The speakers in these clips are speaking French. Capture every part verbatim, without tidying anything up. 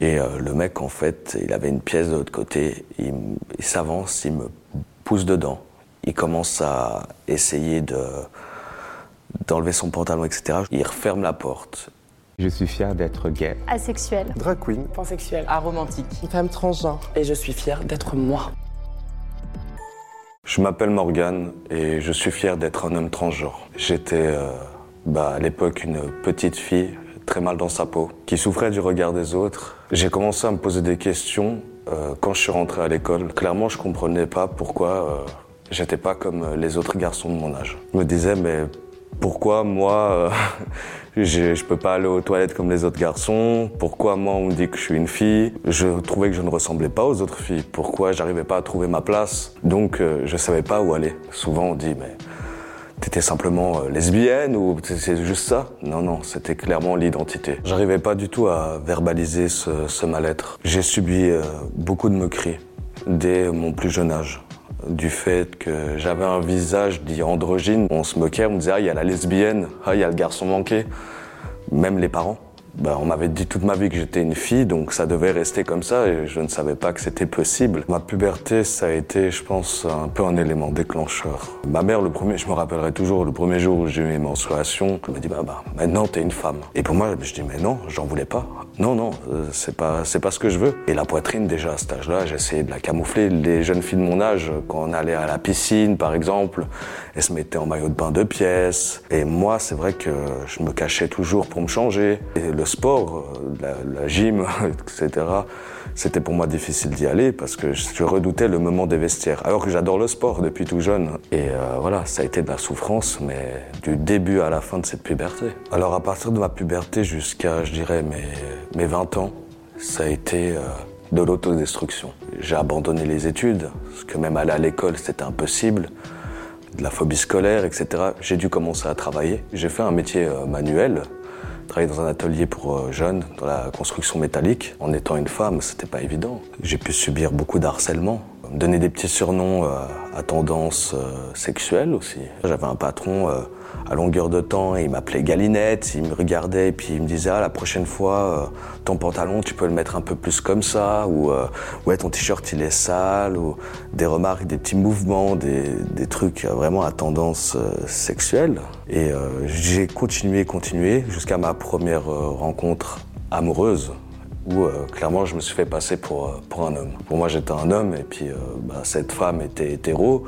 Et euh, le mec, en fait, il avait une pièce de l'autre côté, il, il s'avance, il me pousse dedans. Il commence à essayer de, d'enlever son pantalon, et cetera. Il referme la porte. Je suis fier d'être gay. Asexuel. Drag queen. Pansexuel. Aromantique. Une femme transgenre. Et je suis fier d'être moi. Je m'appelle Morgan et je suis fier d'être un homme transgenre. J'étais euh, bah, à l'époque une petite fille, très mal dans sa peau, qui souffrait du regard des autres. J'ai commencé à me poser des questions euh, quand je suis rentré à l'école. Clairement, je comprenais pas pourquoi euh, j'étais pas comme les autres garçons de mon âge. Je me disais, mais pourquoi moi, euh, je, je peux pas aller aux toilettes comme les autres garçons? Pourquoi moi, on me dit que je suis une fille? Je trouvais que je ne ressemblais pas aux autres filles. Pourquoi j'arrivais pas à trouver ma place? Donc, euh, je savais pas où aller. Souvent, on dit, mais... t'étais simplement lesbienne ou c'est juste ça? Non, non, c'était clairement l'identité. J'arrivais pas du tout à verbaliser ce, ce mal-être. J'ai subi euh, beaucoup de moqueries dès mon plus jeune âge. Du fait que j'avais un visage dit androgyne, on se moquait, on me disait « Ah, il y a la lesbienne, ah, il y a le garçon manqué ». Même les parents. Ben, on m'avait dit toute ma vie que j'étais une fille, donc ça devait rester comme ça et je ne savais pas que c'était possible. Ma puberté, ça a été, je pense, un peu un élément déclencheur. Ma mère, le premier, je me rappellerai toujours, le premier jour où j'ai eu mes menstruations, elle m'a dit « bah bah, maintenant t'es une femme ». Et pour moi, je dis « mais non, j'en voulais pas. Non, non, c'est pas, c'est pas ce que je veux ». Et la poitrine, déjà, à cet âge-là, j'essayais de la camoufler. Les jeunes filles de mon âge, quand on allait à la piscine, par exemple, elles se mettaient en maillot de bain deux pièces. Et moi, c'est vrai que je me cachais toujours pour me changer. Et le sport, la, la gym, et cetera, c'était pour moi difficile d'y aller parce que je redoutais le moment des vestiaires. Alors que j'adore le sport depuis tout jeune. Et euh, voilà, ça a été de la souffrance, mais du début à la fin de cette puberté. Alors à partir de ma puberté jusqu'à, je dirais, mes, mes vingt ans, ça a été euh, de l'autodestruction. J'ai abandonné les études, parce que même aller à l'école, c'était impossible. De la phobie scolaire, et cetera. J'ai dû commencer à travailler. J'ai fait un métier euh, manuel. Travailler dans un atelier pour jeunes, dans la construction métallique. En étant une femme, c'était pas évident. J'ai pu subir beaucoup d'harcèlement. Me donner des petits surnoms euh, à tendance euh, sexuelle aussi. J'avais un patron euh, à longueur de temps, il m'appelait Galinette, il me regardait et puis il me disait « Ah, la prochaine fois, euh, ton pantalon, tu peux le mettre un peu plus comme ça » ou euh, « Ouais, ton t-shirt, il est sale » ou des remarques, des petits mouvements, des, des trucs euh, vraiment à tendance euh, sexuelle. Et euh, j'ai continué, continué jusqu'à ma première euh, rencontre amoureuse. Où euh, clairement je me suis fait passer pour, euh, pour un homme. Pour moi j'étais un homme et puis euh, bah, cette femme était hétéro.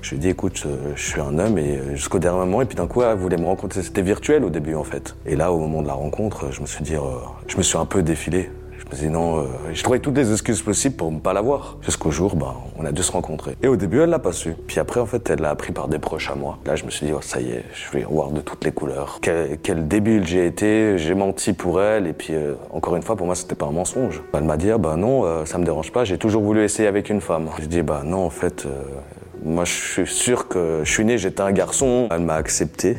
Je lui ai dit écoute euh, je suis un homme et euh, jusqu'au dernier moment et puis d'un coup elle voulait me rencontrer. C'était virtuel au début en fait. Et là au moment de la rencontre je me suis dit, euh, je me suis un peu défilé. Je me suis dit non, euh, je trouvais toutes les excuses possibles pour ne pas la voir. Jusqu'au jour bah, on a dû se rencontrer. Et au début elle l'a pas su. Puis après en fait elle l'a appris par des proches à moi. Là je me suis dit oh, ça y est, je vais voir de toutes les couleurs. Quel, quel débile j'ai été, j'ai menti pour elle et puis euh, encore une fois pour moi c'était pas un mensonge. Elle m'a dit ah, bah non euh, ça me dérange pas, j'ai toujours voulu essayer avec une femme. Je dis bah non en fait, euh, moi je suis sûr que je suis né, j'étais un garçon. Elle m'a accepté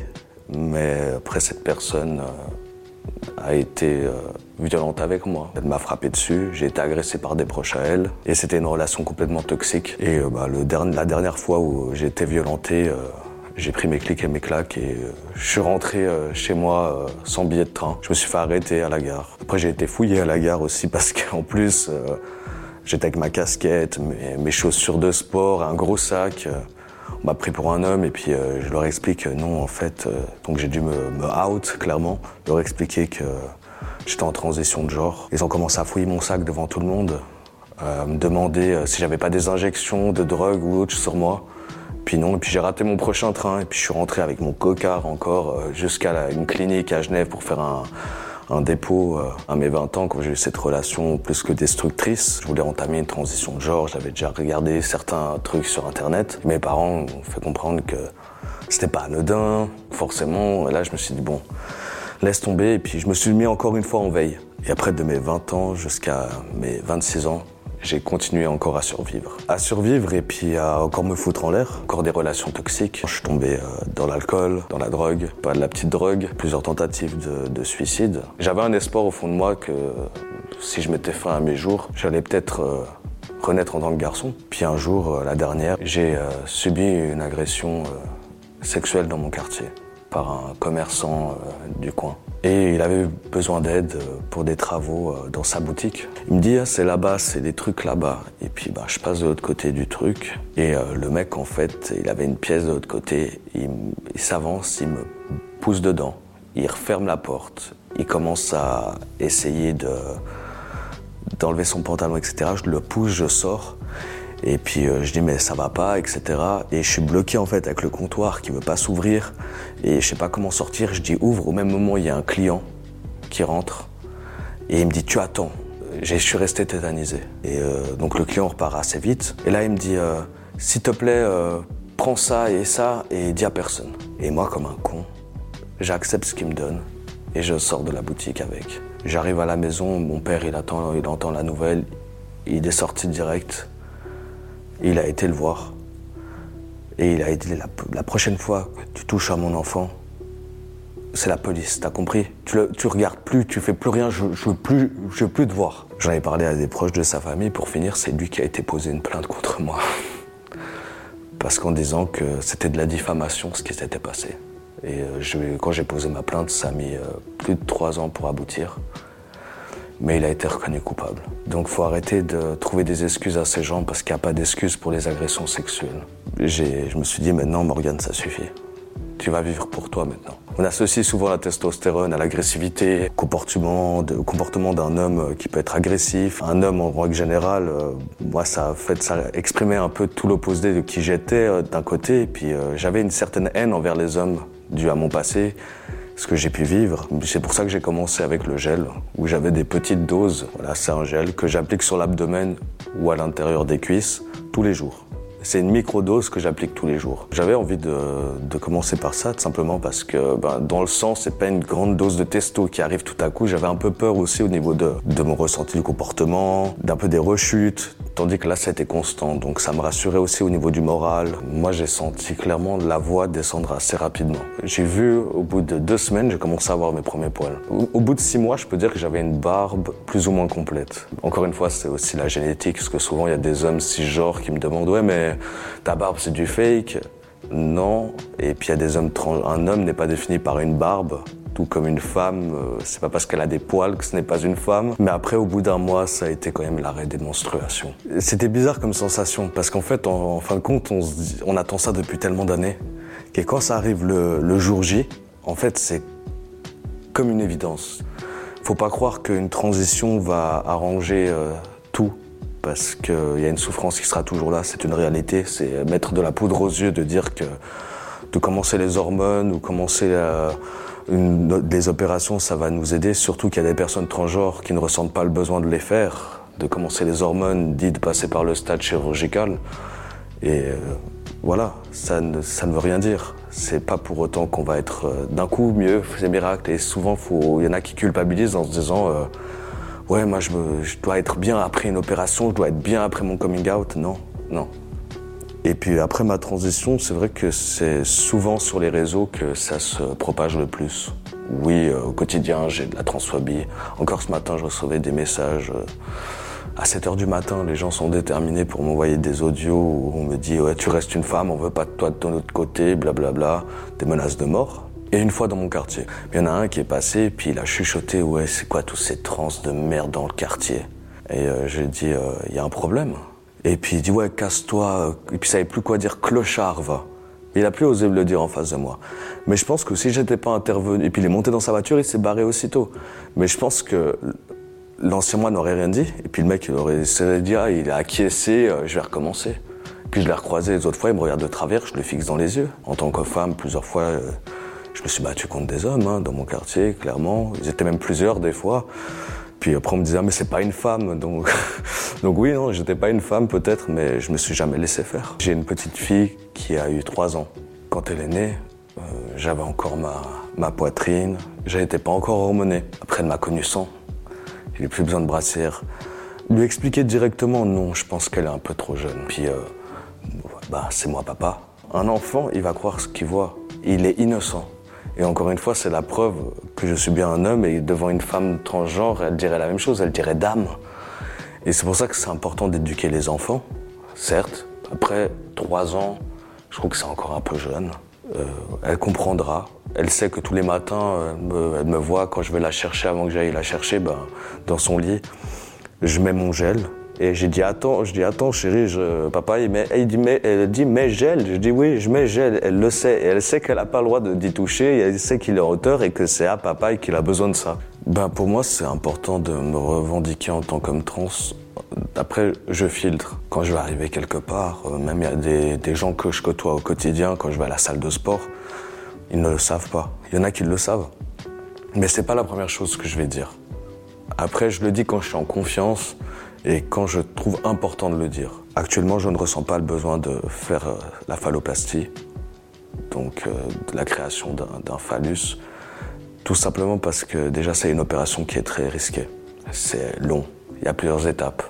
mais après cette personne euh, a été... Euh, violente avec moi. Elle m'a frappé dessus, j'ai été agressé par des proches à elle et c'était une relation complètement toxique. Et euh, bah, le dernier, la dernière fois où j'ai été violenté, euh, j'ai pris mes clics et mes claques et euh, je suis rentré euh, chez moi euh, sans billet de train. Je me suis fait arrêter à la gare. Après j'ai été fouillé à la gare aussi parce qu'en plus euh, j'étais avec ma casquette, mes, mes chaussures de sport, un gros sac. Euh, on m'a pris pour un homme et puis euh, je leur explique euh, non en fait, euh, donc j'ai dû me, me out clairement, leur expliquer que euh, j'étais en transition de genre. Ils ont commencé à fouiller mon sac devant tout le monde, euh, me demander euh, si j'avais pas des injections de drogue ou autre sur moi. Puis non, et puis j'ai raté mon prochain train, et puis je suis rentré avec mon cocard encore euh, jusqu'à la, une clinique à Genève pour faire un, un dépôt. Euh, à mes vingt ans, quand j'ai eu cette relation plus que destructrice, je voulais entamer une transition de genre, j'avais déjà regardé certains trucs sur Internet. Mes parents m'ont fait comprendre que c'était pas anodin, forcément. Et là, je me suis dit, bon, laisse tomber, et puis je me suis mis encore une fois en veille. Et après, de mes vingt ans jusqu'à mes vingt-six ans, j'ai continué encore à survivre. À survivre et puis à encore me foutre en l'air, encore des relations toxiques. Je suis tombé dans l'alcool, dans la drogue, pas de la petite drogue, plusieurs tentatives de, de suicide. J'avais un espoir au fond de moi que si je mettais fin à mes jours, j'allais peut-être euh, renaître en tant que garçon. Puis un jour, euh, la dernière, j'ai euh, subi une agression euh, sexuelle dans mon quartier. Par un commerçant euh, du coin. Et il avait besoin d'aide pour des travaux dans sa boutique. Il me dit, ah, c'est là-bas, c'est des trucs là-bas. Et puis bah, je passe de l'autre côté du truc. Et euh, le mec, en fait, il avait une pièce de l'autre côté. Il, il s'avance, il me pousse dedans. Il referme la porte. Il commence à essayer de, d'enlever son pantalon, et cetera. Je le pousse, je sors. Et puis euh, je dis mais ça va pas, et cetera. Et je suis bloqué en fait avec le comptoir qui veut pas s'ouvrir et je sais pas comment sortir. Je dis ouvre. Au même moment il y a un client qui rentre et il me dit tu attends. Je suis resté tétanisé. Et euh, donc le client repart assez vite. Et là il me dit euh, s'il te plaît euh, prends ça et ça et dis à personne. Et moi comme un con, j'accepte ce qu'il me donne et je sors de la boutique avec. J'arrive à la maison, mon père il attend, il entend la nouvelle, il est sorti direct. Il a été le voir et il a dit la, la prochaine fois que tu touches à mon enfant, c'est la police, t'as compris? Tu le, tu regardes plus, tu fais plus rien, je, je veux plus, je veux plus te voir. J'en ai parlé à des proches de sa famille. Pour finir, c'est lui qui a été posé une plainte contre moi parce qu'en disant que c'était de la diffamation ce qui s'était passé. Et je, quand j'ai posé ma plainte, ça a mis plus de trois ans pour aboutir. Mais il a été reconnu coupable. Donc il faut arrêter de trouver des excuses à ces gens parce qu'il n'y a pas d'excuses pour les agressions sexuelles. J'ai, je me suis dit maintenant Morgane, ça suffit. Tu vas vivre pour toi maintenant. On associe souvent la testostérone à l'agressivité, au comportement, de, au comportement d'un homme qui peut être agressif. Un homme en règle générale, euh, moi ça, fait, ça exprimait un peu tout l'opposé de qui j'étais euh, d'un côté. Et puis euh, j'avais une certaine haine envers les hommes due à mon passé. Ce que j'ai pu vivre, c'est pour ça que j'ai commencé avec le gel, où j'avais des petites doses. Voilà, c'est un gel que j'applique sur l'abdomen ou à l'intérieur des cuisses tous les jours. C'est une microdose que j'applique tous les jours. J'avais envie de, de commencer par ça, tout simplement parce que ben, dans le sang, c'est pas une grande dose de testo qui arrive tout à coup. J'avais un peu peur aussi au niveau de, de mon ressenti du comportement, d'un peu des rechutes, tandis que là, c'était constant. Donc ça me rassurait aussi au niveau du moral. Moi, j'ai senti clairement la voix descendre assez rapidement. J'ai vu, au bout de deux semaines, j'ai commencé à avoir mes premiers poils. Au, au bout de six mois, je peux dire que j'avais une barbe plus ou moins complète. Encore une fois, c'est aussi la génétique, parce que souvent, il y a des hommes cisgenres qui me demandent « Ouais, mais... ta barbe c'est du fake ?» Non, et puis il y a des hommes trans. Un homme n'est pas défini par une barbe, tout comme une femme, c'est pas parce qu'elle a des poils que ce n'est pas une femme. Mais après, au bout d'un mois, ça a été quand même l'arrêt des menstruations. C'était bizarre comme sensation, parce qu'en fait, en, en fin de compte, on, se dit, on attend ça depuis tellement d'années, que quand ça arrive le, le jour J, en fait, c'est comme une évidence. Faut pas croire qu'une transition va arranger euh, tout. Parce qu'il y a une souffrance qui sera toujours là, c'est une réalité. C'est mettre de la poudre aux yeux de dire que de commencer les hormones ou commencer la, une, des opérations, ça va nous aider. Surtout qu'il y a des personnes transgenres qui ne ressentent pas le besoin de les faire, de commencer les hormones, dit de passer par le stade chirurgical. Et euh, voilà, ça ne, ça ne veut rien dire. C'est pas pour autant qu'on va être euh, d'un coup mieux, c'est miracle. Et souvent, il y en a qui culpabilisent en se disant... Euh, ouais, moi, je, me, je dois être bien après une opération, je dois être bien après mon coming out. Non, non. Et puis après ma transition, c'est vrai que c'est souvent sur les réseaux que ça se propage le plus. Oui, euh, au quotidien, j'ai de la transphobie. Encore ce matin, je recevais des messages. Euh, à sept heures du matin, les gens sont déterminés pour m'envoyer des audios où on me dit « Ouais, tu restes une femme, on veut pas de toi de ton autre côté, blablabla », des menaces de mort. Et une fois dans mon quartier, il y en a un qui est passé, puis il a chuchoté « Ouais, c'est quoi tous ces trans de merde dans le quartier ?» Et euh, j'ai dit euh, « Il y a un problème ?» Et puis il dit « Ouais, casse-toi » Et puis il savait plus quoi dire « Clochard, va !» Il a plus osé le dire en face de moi. Mais je pense que si j'étais pas intervenu... Et puis il est monté dans sa voiture, il s'est barré aussitôt. Mais je pense que l'ancien moi n'aurait rien dit. Et puis le mec, il aurait dit « Ah, il a acquiescé, euh, je vais recommencer. » Puis je l'ai recroisé les autres fois, il me regarde de travers, je le fixe dans les yeux. En tant que femme, plusieurs fois... Euh, Je me suis battu contre des hommes hein, dans mon quartier, clairement. Ils étaient même plusieurs des fois. Puis après on me disait ah, mais c'est pas une femme, donc donc oui non, j'étais pas une femme peut-être, mais je me suis jamais laissé faire. J'ai une petite fille qui a eu trois ans. Quand elle est née, euh, j'avais encore ma ma poitrine, j'étais pas encore hormonée. Après elle m'a connu sans, j'ai eu plus besoin de brassière. Lui expliquer directement non, je pense qu'elle est un peu trop jeune. Puis euh, bah c'est moi papa. Un enfant, il va croire ce qu'il voit. Il est innocent. Et encore une fois, c'est la preuve que je suis bien un homme et devant une femme transgenre, elle dirait la même chose, elle dirait dame. Et c'est pour ça que c'est important d'éduquer les enfants, certes. Après, trois ans, je trouve que c'est encore un peu jeune. euh, elle comprendra. Elle sait que tous les matins, elle me, elle me voit quand je vais la chercher avant que j'aille la chercher, ben, dans son lit. Je mets mon gel et j'ai dit attends, je dis attends chérie, je, papa il met, il dit, mais, elle dit mais gel, je dis oui je mets gel, elle le sait, et elle sait qu'elle n'a pas le droit de, d'y toucher, et elle sait qu'il est en hauteur et que c'est à papa et qu'il a besoin de ça. Ben pour moi c'est important de me revendiquer en tant qu'homme trans. Après je filtre, quand je vais arriver quelque part, même il y a des, des gens que je côtoie au quotidien, quand je vais à la salle de sport, ils ne le savent pas, il y en a qui le savent, mais c'est pas la première chose que je vais dire. Après, je le dis quand je suis en confiance et quand je trouve important de le dire. Actuellement, je ne ressens pas le besoin de faire la phalloplastie, donc euh, la création d'un, d'un phallus, tout simplement parce que déjà, c'est une opération qui est très risquée. C'est long, il y a plusieurs étapes.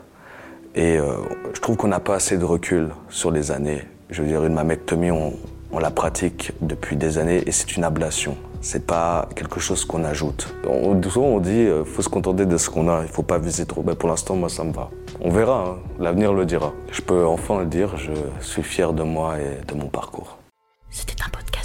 Et euh, je trouve qu'on n'a pas assez de recul sur les années. Je veux dire, une mammectomie, on, on la pratique depuis des années et c'est une ablation. C'est pas quelque chose qu'on ajoute. On, souvent on dit qu'il euh, faut se contenter de ce qu'on a, il faut pas viser trop. Ben pour l'instant, moi ça me va. On verra, hein, l'avenir le dira. Je peux enfin le dire, je suis fier de moi et de mon parcours. C'était un podcast.